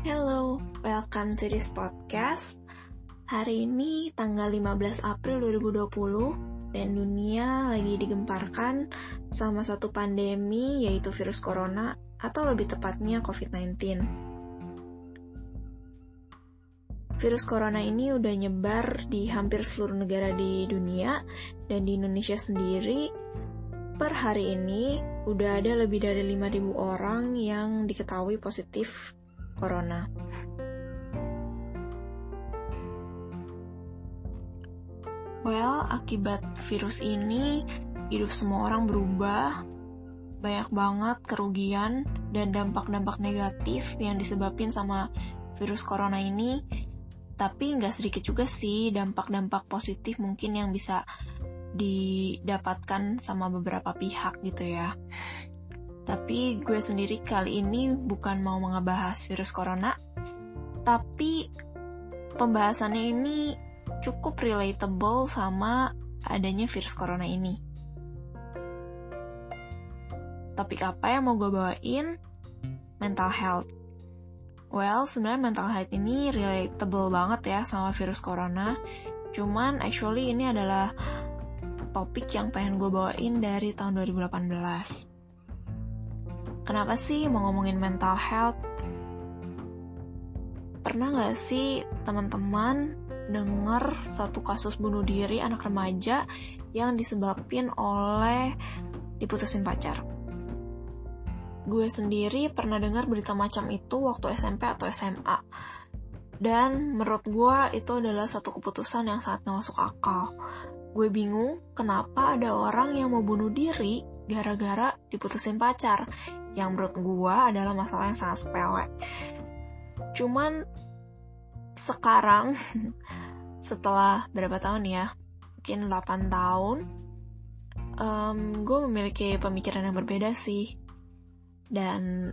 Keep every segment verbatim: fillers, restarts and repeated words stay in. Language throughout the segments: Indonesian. Hello, welcome to this podcast. Hari ini tanggal lima belas April dua ribu dua puluh dan dunia lagi digemparkan sama satu pandemi, yaitu virus corona atau lebih tepatnya covid sembilan belas. Virus corona ini udah nyebar di hampir seluruh negara di dunia, dan di Indonesia sendiri per hari ini udah ada lebih dari lima ribu orang yang diketahui positif corona. Well, akibat virus ini hidup semua orang berubah, banyak banget kerugian dan dampak-dampak negatif yang disebabin sama virus corona ini. Tapi nggak sedikit juga sih dampak-dampak positif mungkin yang bisa didapatkan sama beberapa pihak gitu ya. Tapi gue sendiri kali ini bukan mau ngebahas virus corona, tapi pembahasannya ini cukup relatable sama adanya virus corona ini. Topik apa yang mau gue bawain? Mental health. Well, sebenarnya mental health ini relatable banget ya sama virus corona. Cuman actually ini adalah topik yang pengen gue bawain dari tahun dua ribu delapan belas. Kenapa sih mau ngomongin mental health? Pernah gak sih teman-teman dengar satu kasus bunuh diri anak remaja yang disebabin oleh diputusin pacar? Gue sendiri pernah dengar berita macam itu waktu S M P atau S M A. Dan menurut gue itu adalah satu keputusan yang sangat gak masuk akal. Gue bingung kenapa ada orang yang mau bunuh diri gara-gara diputusin pacar, yang menurut gue adalah masalah yang sangat sepele. Cuman sekarang setelah berapa tahun ya, mungkin delapan tahun, um, gue memiliki pemikiran yang berbeda sih. Dan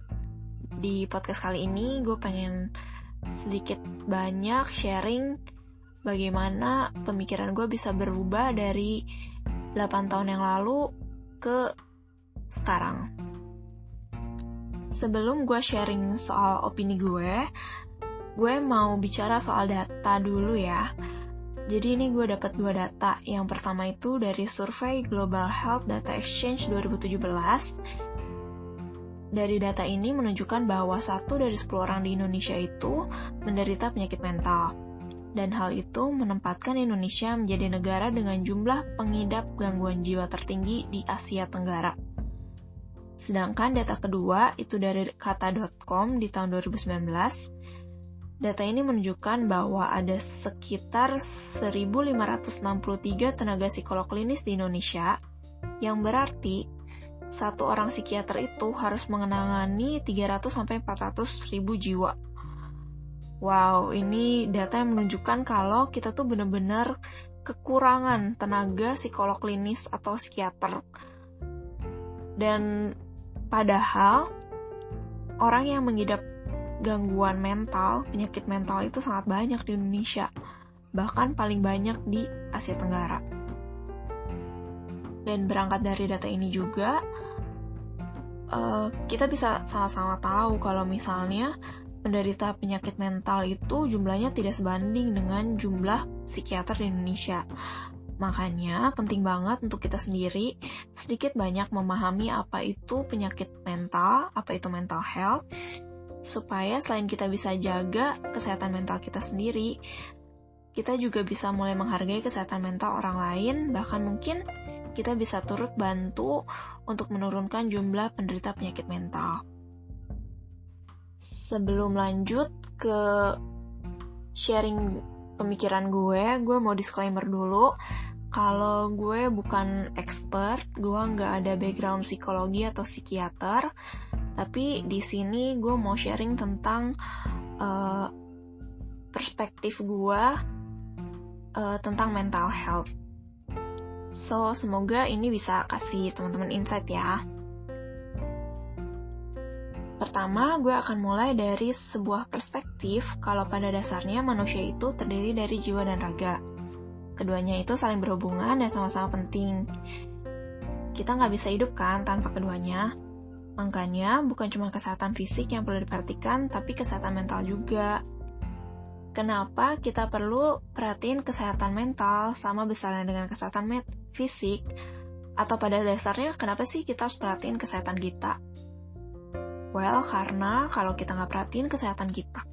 di podcast kali ini gue pengen sedikit banyak sharing bagaimana pemikiran gue bisa berubah dari delapan tahun yang lalu ke sekarang. Sebelum gue sharing soal opini gue, gue mau bicara soal data dulu ya. Jadi ini gue dapat dua data. Yang pertama itu dari survei Global Health Data Exchange dua ribu tujuh belas. Dari data ini menunjukkan bahwa satu dari sepuluh orang di Indonesia itu menderita penyakit mental. Dan hal itu menempatkan Indonesia menjadi negara dengan jumlah pengidap gangguan jiwa tertinggi di Asia Tenggara. Sedangkan data kedua itu dari kata dot com di tahun dua ribu sembilan belas. Data ini menunjukkan bahwa ada sekitar seribu lima ratus enam puluh tiga tenaga psikolog klinis di Indonesia, yang berarti satu orang psikiater itu harus menangani tiga ratus sampai empat ratus ribu jiwa. Wow, ini data yang menunjukkan kalau kita tuh benar-benar kekurangan tenaga psikolog klinis atau psikiater. Dan padahal orang yang mengidap gangguan mental, penyakit mental itu sangat banyak di Indonesia, bahkan paling banyak di Asia Tenggara. Dan berangkat dari data ini juga, uh, kita bisa sama-sama tahu kalau misalnya penderita penyakit mental itu jumlahnya tidak sebanding dengan jumlah psikiater di Indonesia. Makanya penting banget untuk kita sendiri sedikit banyak memahami apa itu penyakit mental, apa itu mental health, supaya selain kita bisa jaga kesehatan mental kita sendiri, kita juga bisa mulai menghargai kesehatan mental orang lain, bahkan mungkin kita bisa turut bantu untuk menurunkan jumlah penderita penyakit mental. Sebelum lanjut ke sharing pemikiran gue, gue mau disclaimer dulu. Kalau gue bukan expert, gue nggak ada background psikologi atau psikiater, tapi di sini gue mau sharing tentang uh, perspektif gue uh, tentang mental health. So, semoga ini bisa kasih teman-teman insight ya. Pertama, gue akan mulai dari sebuah perspektif kalau pada dasarnya manusia itu terdiri dari jiwa dan raga. Keduanya itu saling berhubungan dan sama-sama penting. Kita nggak bisa hidup kan tanpa keduanya. Makanya bukan cuma kesehatan fisik yang perlu diperhatikan, tapi kesehatan mental juga. Kenapa kita perlu perhatiin kesehatan mental sama besarnya dengan kesehatan med- fisik? Atau pada dasarnya kenapa sih kita harus perhatiin kesehatan kita? Well, karena kalau kita nggak perhatiin kesehatan kita.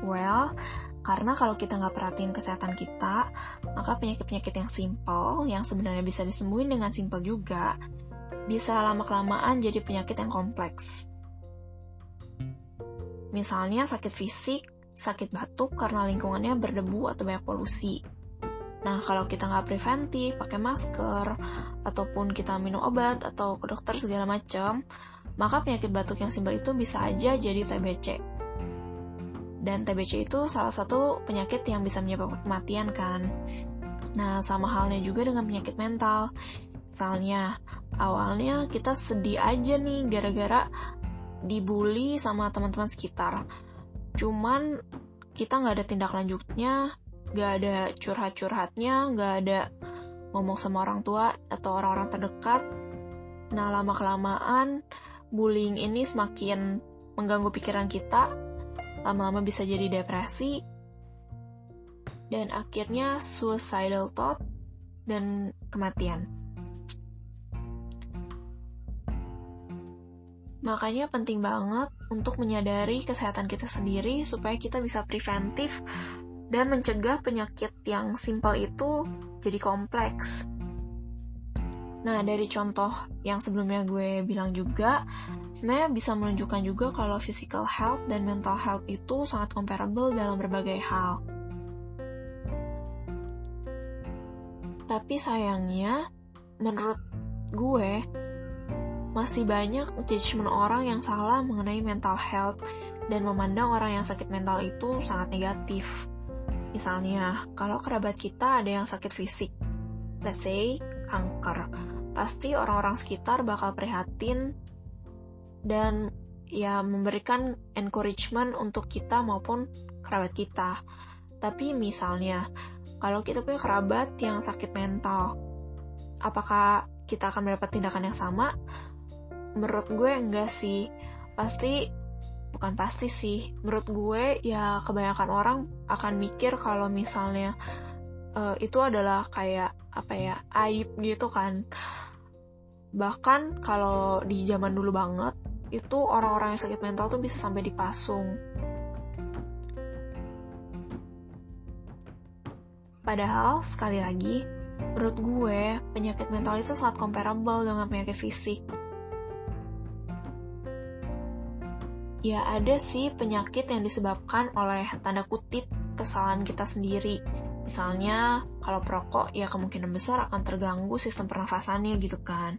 Well, karena kalau kita nggak perhatiin kesehatan kita, maka penyakit-penyakit yang simple, yang sebenarnya bisa disembuhin dengan simple juga, bisa lama-kelamaan jadi penyakit yang kompleks. Misalnya sakit fisik, sakit batuk karena lingkungannya berdebu atau banyak polusi. Nah, kalau kita nggak preventif, pakai masker, ataupun kita minum obat atau ke dokter segala macam, maka penyakit batuk yang simpel itu bisa aja jadi T B C. Dan T B C itu salah satu penyakit yang bisa menyebabkan kematian kan. Nah, sama halnya juga dengan penyakit mental. Misalnya, awalnya kita sedih aja nih gara-gara dibully sama teman-teman sekitar. Cuman kita gak ada tindak lanjutnya, gak ada curhat-curhatnya, gak ada ngomong sama orang tua atau orang-orang terdekat. Nah, lama-kelamaan bullying ini semakin mengganggu pikiran kita, lama-lama bisa jadi depresi, dan akhirnya suicidal thought dan kematian. Makanya penting banget untuk menyadari kesehatan kita sendiri supaya kita bisa preventif dan mencegah penyakit yang simpel itu jadi kompleks. Nah, dari contoh yang sebelumnya gue bilang juga, sebenarnya bisa menunjukkan juga kalau physical health dan mental health itu sangat comparable dalam berbagai hal. Tapi sayangnya, menurut gue, masih banyak judgement orang yang salah mengenai mental health dan memandang orang yang sakit mental itu sangat negatif. Misalnya, kalau kerabat kita ada yang sakit fisik, let's say kanker, pasti orang-orang sekitar bakal prihatin dan ya memberikan encouragement untuk kita maupun kerabat kita. Tapi misalnya, kalau kita punya kerabat yang sakit mental, apakah kita akan mendapat tindakan yang sama? Menurut gue enggak sih, pasti bukan pasti sih. Menurut gue ya kebanyakan orang akan mikir kalau misalnya uh, itu adalah kayak apa ya aib gitu kan. Bahkan kalau di zaman dulu banget itu orang-orang yang sakit mental tuh bisa sampai dipasung. Padahal sekali lagi menurut gue penyakit mental itu sangat comparable dengan penyakit fisik. Ya ada sih penyakit yang disebabkan oleh tanda kutip kesalahan kita sendiri. Misalnya kalau perokok ya kemungkinan besar akan terganggu sistem pernafasannya gitu kan.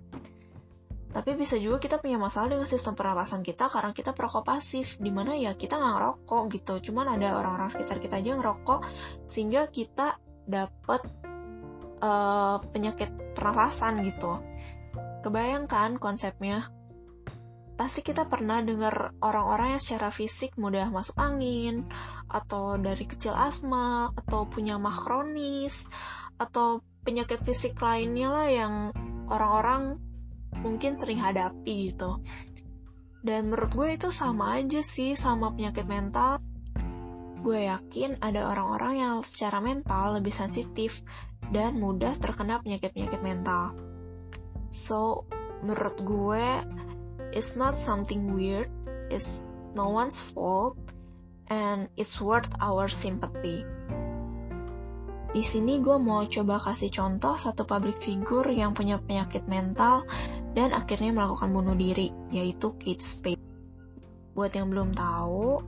Tapi bisa juga kita punya masalah dengan sistem pernafasan kita karena kita perokok pasif, dimana ya kita gak ngerokok gitu, cuman ada orang-orang sekitar kita aja ngerokok sehingga kita dapet uh, penyakit pernafasan gitu. Kebayangkan konsepnya? Pasti kita pernah dengar orang-orang yang secara fisik mudah masuk angin, atau dari kecil asma, atau punya mah kronis, atau penyakit fisik lainnya lah yang orang-orang mungkin sering hadapi gitu. Dan menurut gue itu sama aja sih sama penyakit mental. Gue yakin ada orang-orang yang secara mental lebih sensitif dan mudah terkena penyakit-penyakit mental. So, menurut gue it's not something weird, it's no one's fault, and it's worth our sympathy. Di sini gue mau coba kasih contoh satu public figure yang punya penyakit mental dan akhirnya melakukan bunuh diri, yaitu Kate Spade. Buat yang belum tahu,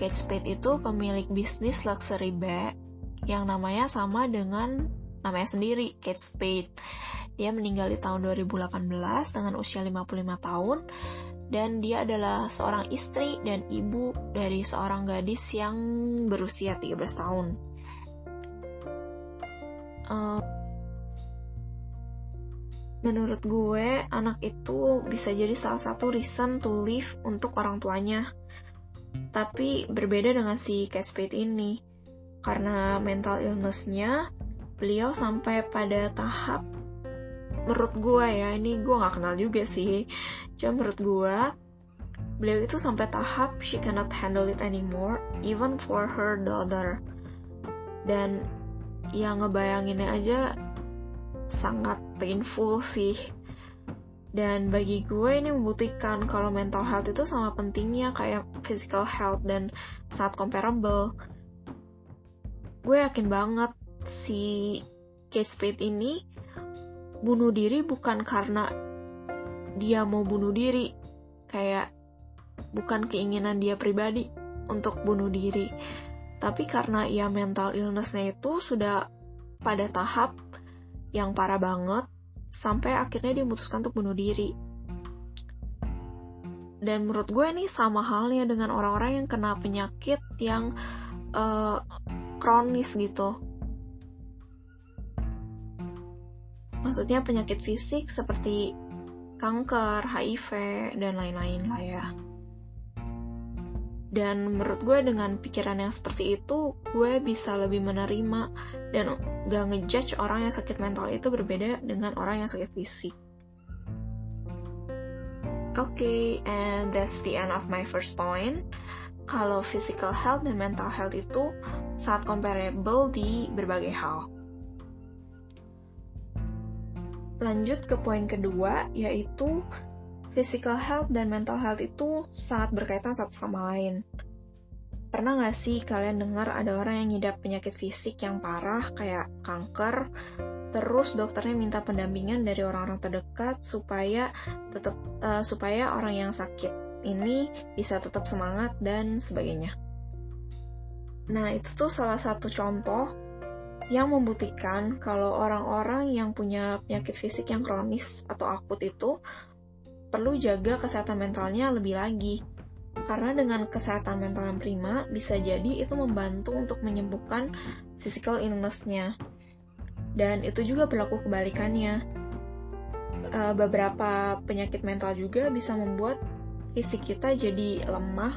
Kate Spade itu pemilik bisnis luxury bag yang namanya sama dengan namanya sendiri, Kate Spade. Dia meninggal di tahun dua ribu delapan belas dengan usia lima puluh lima tahun, dan dia adalah seorang istri dan ibu dari seorang gadis yang berusia tiga belas tahun. Um, menurut gue, anak itu bisa jadi salah satu reason to live untuk orang tuanya. Tapi berbeda dengan si Kate Spade ini, karena mental illness-nya, beliau sampai pada tahap menurut gue ya, ini gue gak kenal juga sih, cuma menurut gue beliau itu sampai tahap she cannot handle it anymore even for her daughter. Dan yang ngebayanginnya aja sangat painful sih. Dan bagi gue ini membuktikan kalau mental health itu sama pentingnya kayak physical health dan sangat comparable. Gue yakin banget si Kate Spade ini bunuh diri bukan karena dia mau bunuh diri, kayak bukan keinginan dia pribadi untuk bunuh diri, tapi karena ya mental illness-nya itu sudah pada tahap yang parah banget sampai akhirnya dia memutuskan untuk bunuh diri. Dan menurut gue ini sama halnya dengan orang-orang yang kena penyakit yang uh, kronis gitu. Maksudnya penyakit fisik seperti kanker, H I V, dan lain-lain lah ya. Dan menurut gue dengan pikiran yang seperti itu, gue bisa lebih menerima dan gak ngejudge orang yang sakit mental itu berbeda dengan orang yang sakit fisik. Oke, okay, and that's the end of my first point. Kalau physical health dan mental health itu sangat comparable di berbagai hal. Lanjut ke poin kedua, yaitu physical health dan mental health itu sangat berkaitan satu sama lain. Pernah gak sih kalian dengar ada orang yang ngidap penyakit fisik yang parah kayak kanker, terus dokternya minta pendampingan dari orang-orang terdekat supaya tetap uh, supaya orang yang sakit ini bisa tetap semangat dan sebagainya. Nah, itu tuh salah satu contoh yang membuktikan kalau orang-orang yang punya penyakit fisik yang kronis atau akut itu perlu jaga kesehatan mentalnya lebih lagi. Karena dengan kesehatan mental yang prima, bisa jadi itu membantu untuk menyembuhkan physical illness-nya. Dan itu juga berlaku kebalikannya. Beberapa penyakit mental juga bisa membuat fisik kita jadi lemah,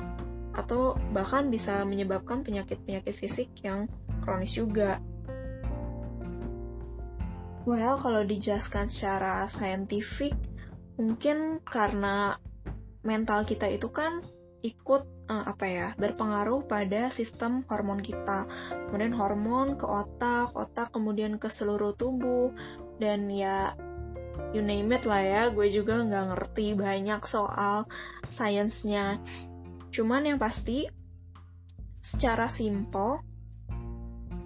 atau bahkan bisa menyebabkan penyakit-penyakit fisik yang kronis juga. Well, kalau dijelaskan secara saintifik, mungkin karena mental kita itu kan ikut eh, apa ya, berpengaruh pada sistem hormon kita. Kemudian hormon ke otak, otak kemudian ke seluruh tubuh, dan ya you name it lah ya, gue juga nggak ngerti banyak soal sainsnya. Cuman yang pasti secara simple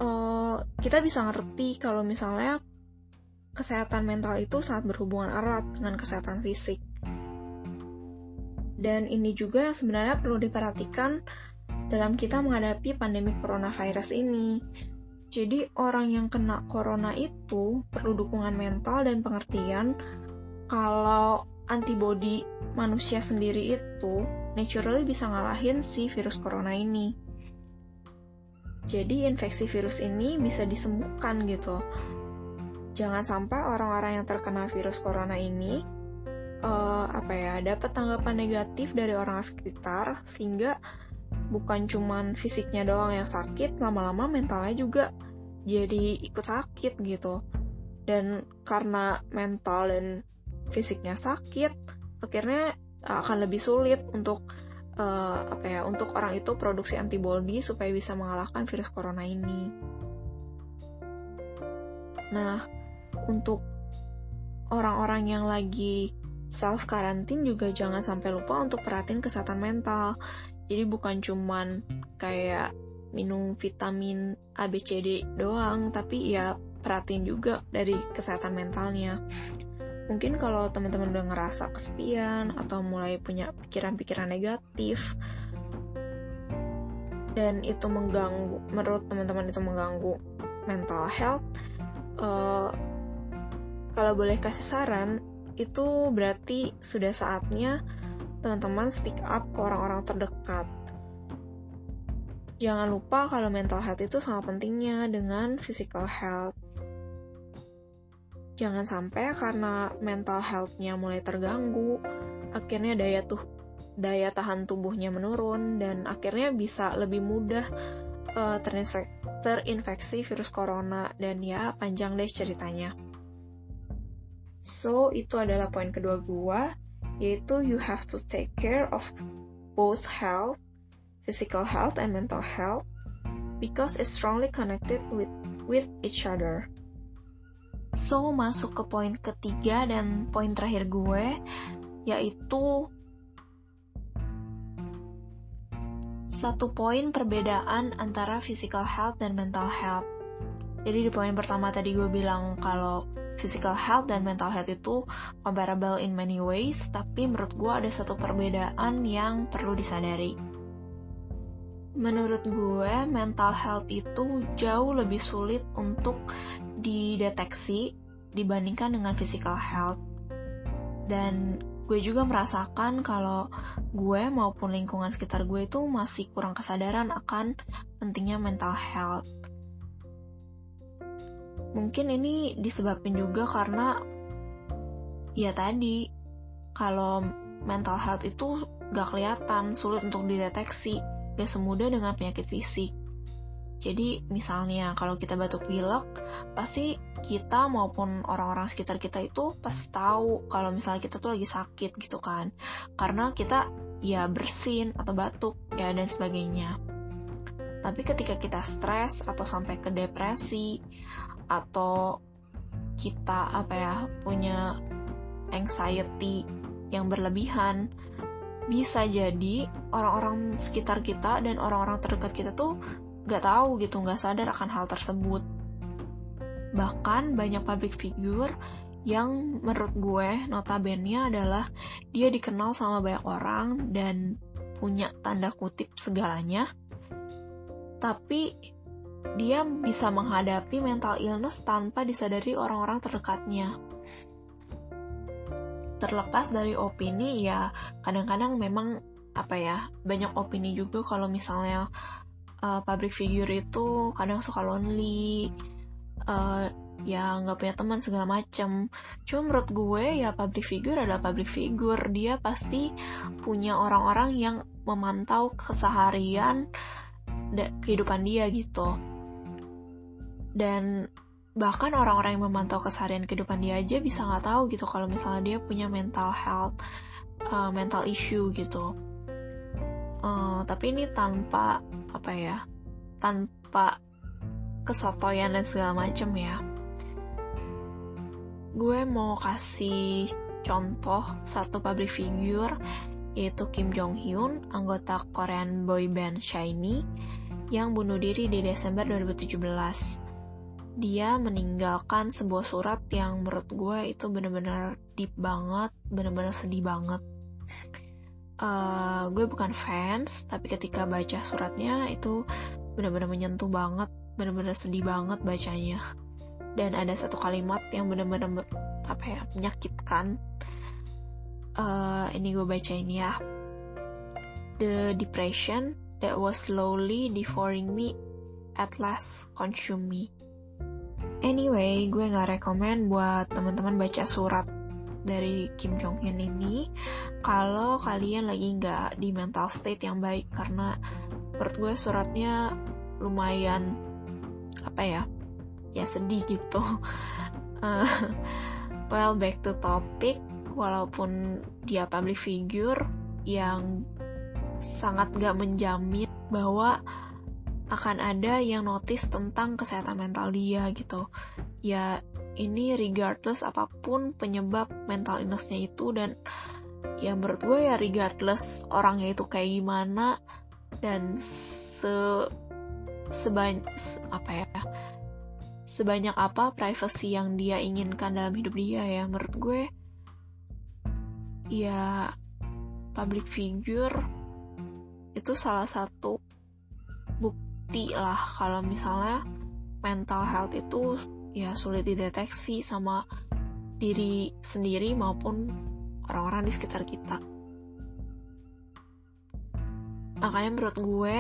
eh, kita bisa ngerti kalau misalnya kesehatan mental itu sangat berhubungan erat dengan kesehatan fisik. Dan ini juga yang sebenarnya perlu diperhatikan dalam kita menghadapi pandemi coronavirus ini. Jadi orang yang kena corona itu perlu dukungan mental dan pengertian kalau antibodi manusia sendiri itu naturally bisa ngalahin si virus corona ini. Jadi infeksi virus ini bisa disembuhkan gitu. Jangan sampai orang-orang yang terkena virus corona ini uh, apa ya, dapat tanggapan negatif dari orang sekitar, sehingga bukan cuman fisiknya doang yang sakit, lama-lama mentalnya juga jadi ikut sakit gitu. Dan karena mental dan fisiknya sakit, akhirnya akan lebih sulit untuk uh, apa ya, untuk orang itu produksi antibodi supaya bisa mengalahkan virus corona ini. Nah, untuk orang-orang yang lagi self karantin juga jangan sampai lupa untuk perhatiin kesehatan mental. Jadi bukan cuman kayak minum vitamin A B C D doang, tapi ya perhatiin juga dari kesehatan mentalnya. Mungkin kalau teman-teman udah ngerasa kesepian atau mulai punya pikiran-pikiran negatif dan itu mengganggu, menurut teman-teman itu mengganggu mental health, uh, kalau boleh kasih saran, itu berarti sudah saatnya teman-teman speak up ke orang-orang terdekat. Jangan lupa kalau mental health itu sangat pentingnya dengan physical health. Jangan sampai karena mental health-nya mulai terganggu, akhirnya daya tuh daya tahan tubuhnya menurun dan akhirnya bisa lebih mudah uh, terinfek- terinfeksi virus corona, dan ya panjang deh ceritanya. So, itu adalah poin kedua gua, yaitu you have to take care of both health, physical health and mental health, because it's strongly connected with with each other. So, masuk ke poin ketiga dan poin terakhir gue, yaitu satu poin perbedaan antara physical health dan mental health. Jadi di poin pertama tadi gue bilang kalau physical health dan mental health itu comparable in many ways, tapi menurut gue ada satu perbedaan yang perlu disadari. Menurut gue, mental health itu jauh lebih sulit untuk dideteksi dibandingkan dengan physical health. Dan gue juga merasakan kalau gue maupun lingkungan sekitar gue itu masih kurang kesadaran akan pentingnya mental health. Mungkin ini disebabkan juga karena ya tadi, kalau mental health itu gak kelihatan, sulit untuk dideteksi, gak semudah dengan penyakit fisik. Jadi misalnya kalau kita batuk pilek, pasti kita maupun orang-orang sekitar kita itu pasti tahu kalau misalnya kita tuh lagi sakit gitu kan, karena kita ya bersin atau batuk ya dan sebagainya. Tapi ketika kita stres atau sampai ke depresi, atau kita apa ya punya anxiety yang berlebihan, bisa jadi orang-orang sekitar kita dan orang-orang terdekat kita tuh gak tahu gitu, gak sadar akan hal tersebut. Bahkan banyak public figure yang menurut gue notabene adalah dia dikenal sama banyak orang dan punya tanda kutip segalanya, tapi dia bisa menghadapi mental illness tanpa disadari orang-orang terdekatnya. Terlepas dari opini, ya kadang-kadang memang apa ya banyak opini juga kalau misalnya Uh, public figure itu kadang suka lonely, uh, ya nggak punya teman segala macem. Cuma menurut gue ya public figure adalah public figure, dia pasti punya orang-orang yang memantau keseharian da- kehidupan dia gitu. Dan bahkan orang-orang yang memantau keseharian kehidupan dia aja bisa nggak tahu gitu kalau misalnya dia punya mental health, uh, mental issue gitu. Uh, tapi ini tanpa apa ya tanpa kesotoyan dan segala macem ya. Gue mau kasih contoh satu public figure, yaitu Kim Jonghyun, anggota Korean boy band SHINee yang bunuh diri di Desember dua ribu tujuh belas. Dia meninggalkan sebuah surat yang menurut gue itu bener-bener deep banget, bener-bener sedih banget. Uh, gue bukan fans, tapi ketika baca suratnya itu benar-benar menyentuh banget, benar-benar sedih banget bacanya. Dan ada satu kalimat yang benar-benar apa ya menyakitkan. Uh, ini gue bacain ya. The depression that was slowly devouring me at last consumed me. Anyway, gue nggak rekomen buat teman-teman baca surat dari Kim Jonghyun ini kalau kalian lagi nggak di mental state yang baik, karena menurut gue suratnya lumayan apa ya ya sedih gitu. uh, well back to topic, walaupun dia public figure yang sangat nggak menjamin bahwa akan ada yang notice tentang kesehatan mental dia gitu. Ya ini regardless apapun penyebab mental illness-nya itu, dan ya menurut gue ya regardless orangnya itu kayak gimana dan se sebanyak apa ya sebanyak apa privacy yang dia inginkan dalam hidup dia, ya menurut gue ya public figure itu salah satu bukti lah kalau misalnya mental health itu ya sulit dideteksi sama diri sendiri maupun orang-orang di sekitar kita. Makanya menurut gue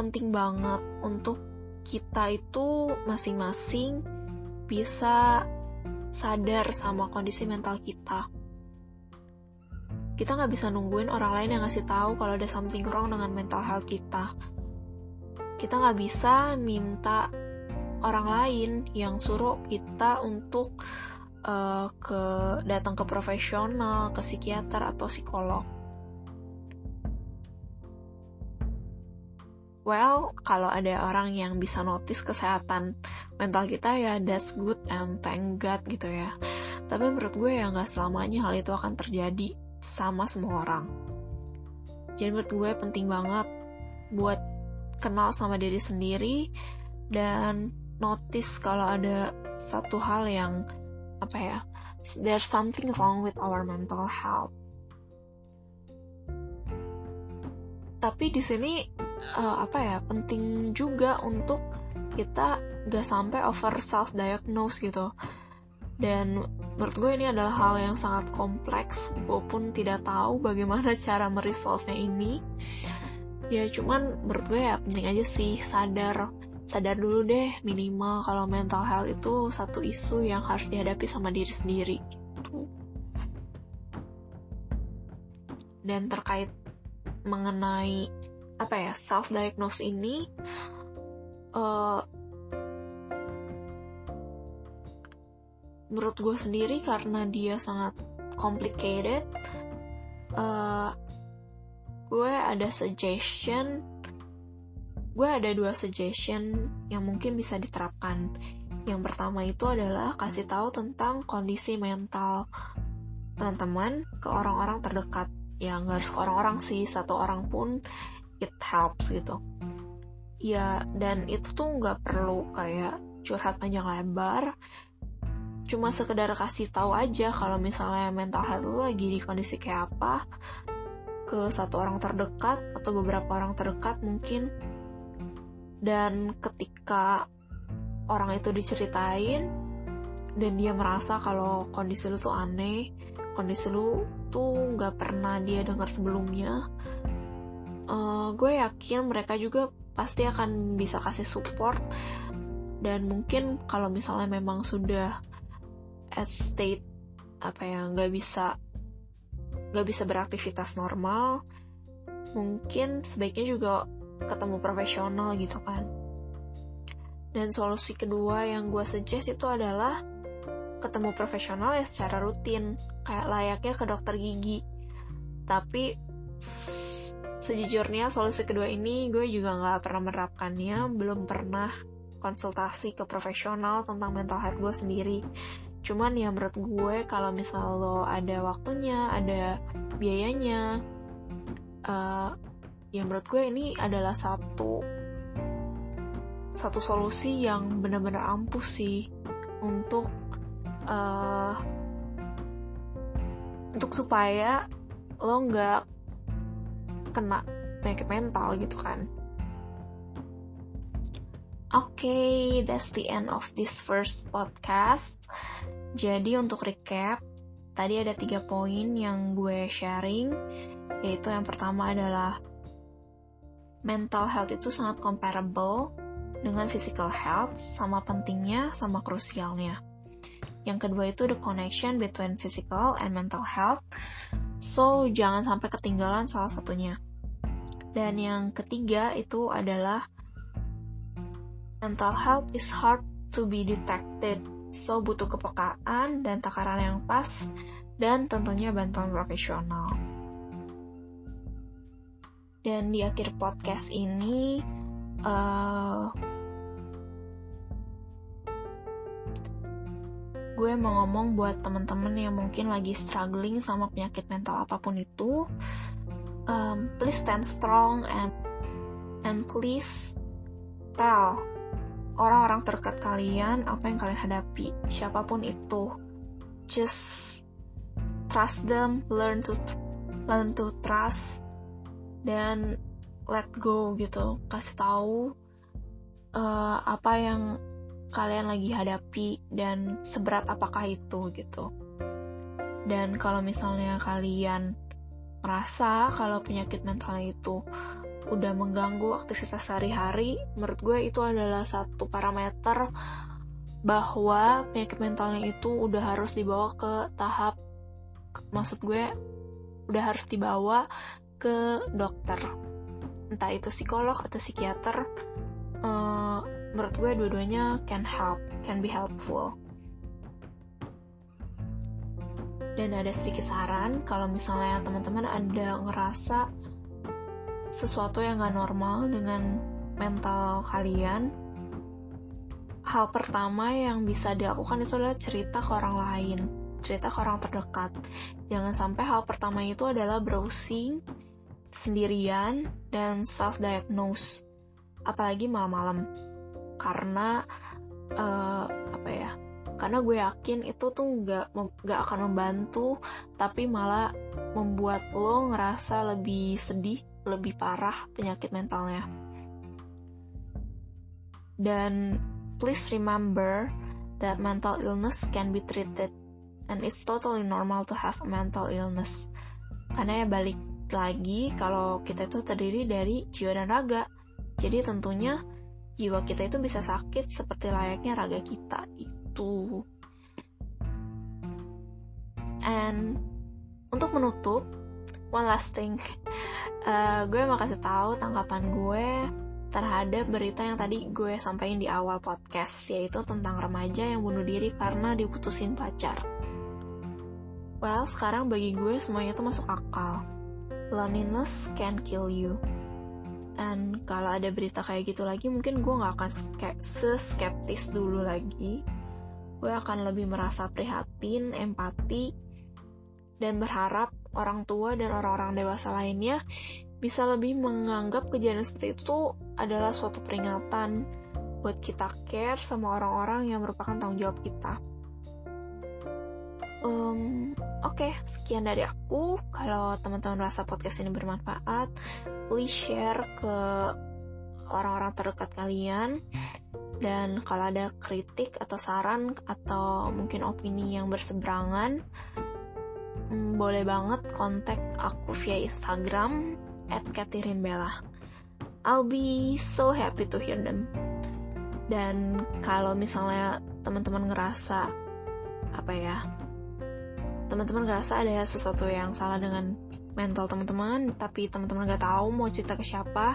penting banget untuk kita itu masing-masing bisa sadar sama kondisi mental kita. Kita gak bisa nungguin orang lain yang ngasih tahu kalau ada something wrong dengan mental health kita. Kita gak bisa minta orang lain yang suruh kita untuk uh, ke datang ke profesional, ke psikiater atau psikolog. Well, kalau ada orang yang bisa notice kesehatan mental kita ya that's good and thank God gitu ya. Tapi menurut gue ya gak selamanya hal itu akan terjadi sama semua orang. Jadi menurut gue penting banget buat kenal sama diri sendiri dan notice kalau ada satu hal yang apa ya, there's something wrong with our mental health. Tapi di sini Uh, apa ya penting juga untuk kita gak sampai over self diagnose gitu, dan menurut gue ini adalah hal yang sangat kompleks. Gue pun tidak tahu bagaimana cara meresolve-nya ini ya, cuman menurut gue ya penting aja sih sadar sadar dulu deh minimal kalau mental health itu satu isu yang harus dihadapi sama diri sendiri gitu. Dan terkait mengenai apa ya self diagnose ini, uh, menurut gue sendiri karena dia sangat complicated, uh, gue ada suggestion gue ada dua suggestion yang mungkin bisa diterapkan. Yang pertama itu adalah kasih tahu tentang kondisi mental teman-teman ke orang-orang terdekat, ya nggak harus ke orang-orang sih, satu orang pun it helps gitu ya. Dan itu tuh nggak perlu kayak curhat panjang lebar, cuma sekedar kasih tahu aja kalau misalnya mental health lu lagi di kondisi kayak apa ke satu orang terdekat atau beberapa orang terdekat mungkin. Dan ketika orang itu diceritain dan dia merasa kalau kondisi lu tuh aneh, kondisi lu tuh nggak pernah dia dengar sebelumnya, Uh, gue yakin mereka juga pasti akan bisa kasih support. Dan mungkin kalau misalnya memang sudah at state apa ya nggak bisa nggak bisa beraktivitas normal, mungkin sebaiknya juga ketemu profesional gitu kan. Dan solusi kedua yang gue suggest itu adalah ketemu profesional ya secara rutin kayak layaknya ke dokter gigi. Tapi sejujurnya solusi kedua ini gue juga gak pernah menerapkannya, belum pernah konsultasi ke profesional tentang mental health gue sendiri. Cuman ya menurut gue kalau misal lo ada waktunya, ada biayanya, uh, ya menurut gue ini adalah satu satu solusi yang benar-benar ampuh sih untuk uh, untuk supaya lo gak kena penyakit mental gitu kan. Oke, okay, that's the end of this first podcast. Jadi untuk recap, tadi ada tiga poin yang gue sharing, yaitu yang pertama adalah mental health itu sangat comparable dengan physical health, sama pentingnya, sama krusialnya. Yang kedua itu the connection between physical and mental health. So, jangan sampai ketinggalan salah satunya. Dan yang ketiga itu adalah mental health is hard to be detected. So, butuh kepekaan dan takaran yang pas dan tentunya bantuan profesional. Dan di akhir podcast ini uh, gue mau ngomong buat temen-temen yang mungkin lagi struggling sama penyakit mental apapun itu, um, please stand strong and and please tell orang-orang terdekat kalian apa yang kalian hadapi, siapapun itu. Just trust them, learn to learn to trust, dan let go gitu. Kasih tahu uh, apa yang kalian lagi hadapi dan seberat apakah itu gitu. Dan kalau misalnya kalian merasa kalau penyakit mental itu udah mengganggu aktivitas sehari-hari, menurut gue itu adalah satu parameter bahwa penyakit mentalnya itu udah harus dibawa ke tahap, maksud gue udah harus dibawa ke dokter, entah itu psikolog atau psikiater. Uh, menurut gue dua-duanya can help, can be helpful. Dan ada sedikit saran, kalau misalnya teman-teman ada ngerasa sesuatu yang gak normal dengan mental kalian, hal pertama yang bisa dilakukan itu adalah cerita ke orang lain, cerita ke orang terdekat. Jangan sampai hal pertama itu adalah browsing sendirian dan self-diagnose, apalagi malam-malam, karena uh, apa ya? Karena gue yakin itu tuh nggak nggak akan membantu, tapi malah membuat lo ngerasa lebih sedih, lebih parah penyakit mentalnya. Dan please remember that mental illness can be treated, and it's totally normal to have a mental illness. Karena ya balik lagi, kalau kita itu terdiri dari jiwa dan raga, jadi tentunya jiwa kita itu bisa sakit seperti layaknya raga kita itu. And untuk menutup, one last thing, uh, gue mau kasih tahu tanggapan gue terhadap berita yang tadi gue sampaikan di awal podcast, yaitu tentang remaja yang bunuh diri karena diputusin pacar. Well, sekarang bagi gue semuanya itu masuk akal. Loneliness can kill you. Dan kalau ada berita kayak gitu lagi, mungkin gue gak akan ske- seskeptis dulu lagi. Gue akan lebih merasa prihatin, empati, dan berharap orang tua dan orang-orang dewasa lainnya bisa lebih menganggap kejadian seperti itu adalah suatu peringatan buat kita care sama orang-orang yang merupakan tanggung jawab kita. Um, Oke, okay, sekian dari aku. Kalau teman-teman merasa podcast ini bermanfaat, please share ke orang-orang terdekat kalian. Dan kalau ada kritik atau saran atau mungkin opini yang berseberangan, um, boleh banget kontak aku via Instagram at katirinbella. I'll be so happy to hear them. Dan kalau misalnya teman-teman ngerasa apa ya? teman-teman ngerasa ada sesuatu yang salah dengan mental teman-teman, tapi teman-teman gak tahu mau cerita ke siapa,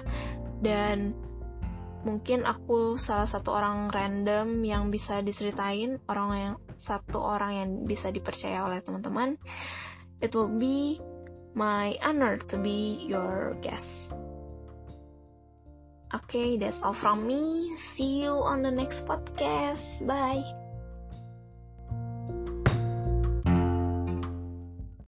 dan mungkin aku salah satu orang random yang bisa diceritain, orang yang satu orang yang bisa dipercaya oleh teman-teman, it will be my honor to be your guest. Okay, that's all from me. See you on the next podcast. Bye.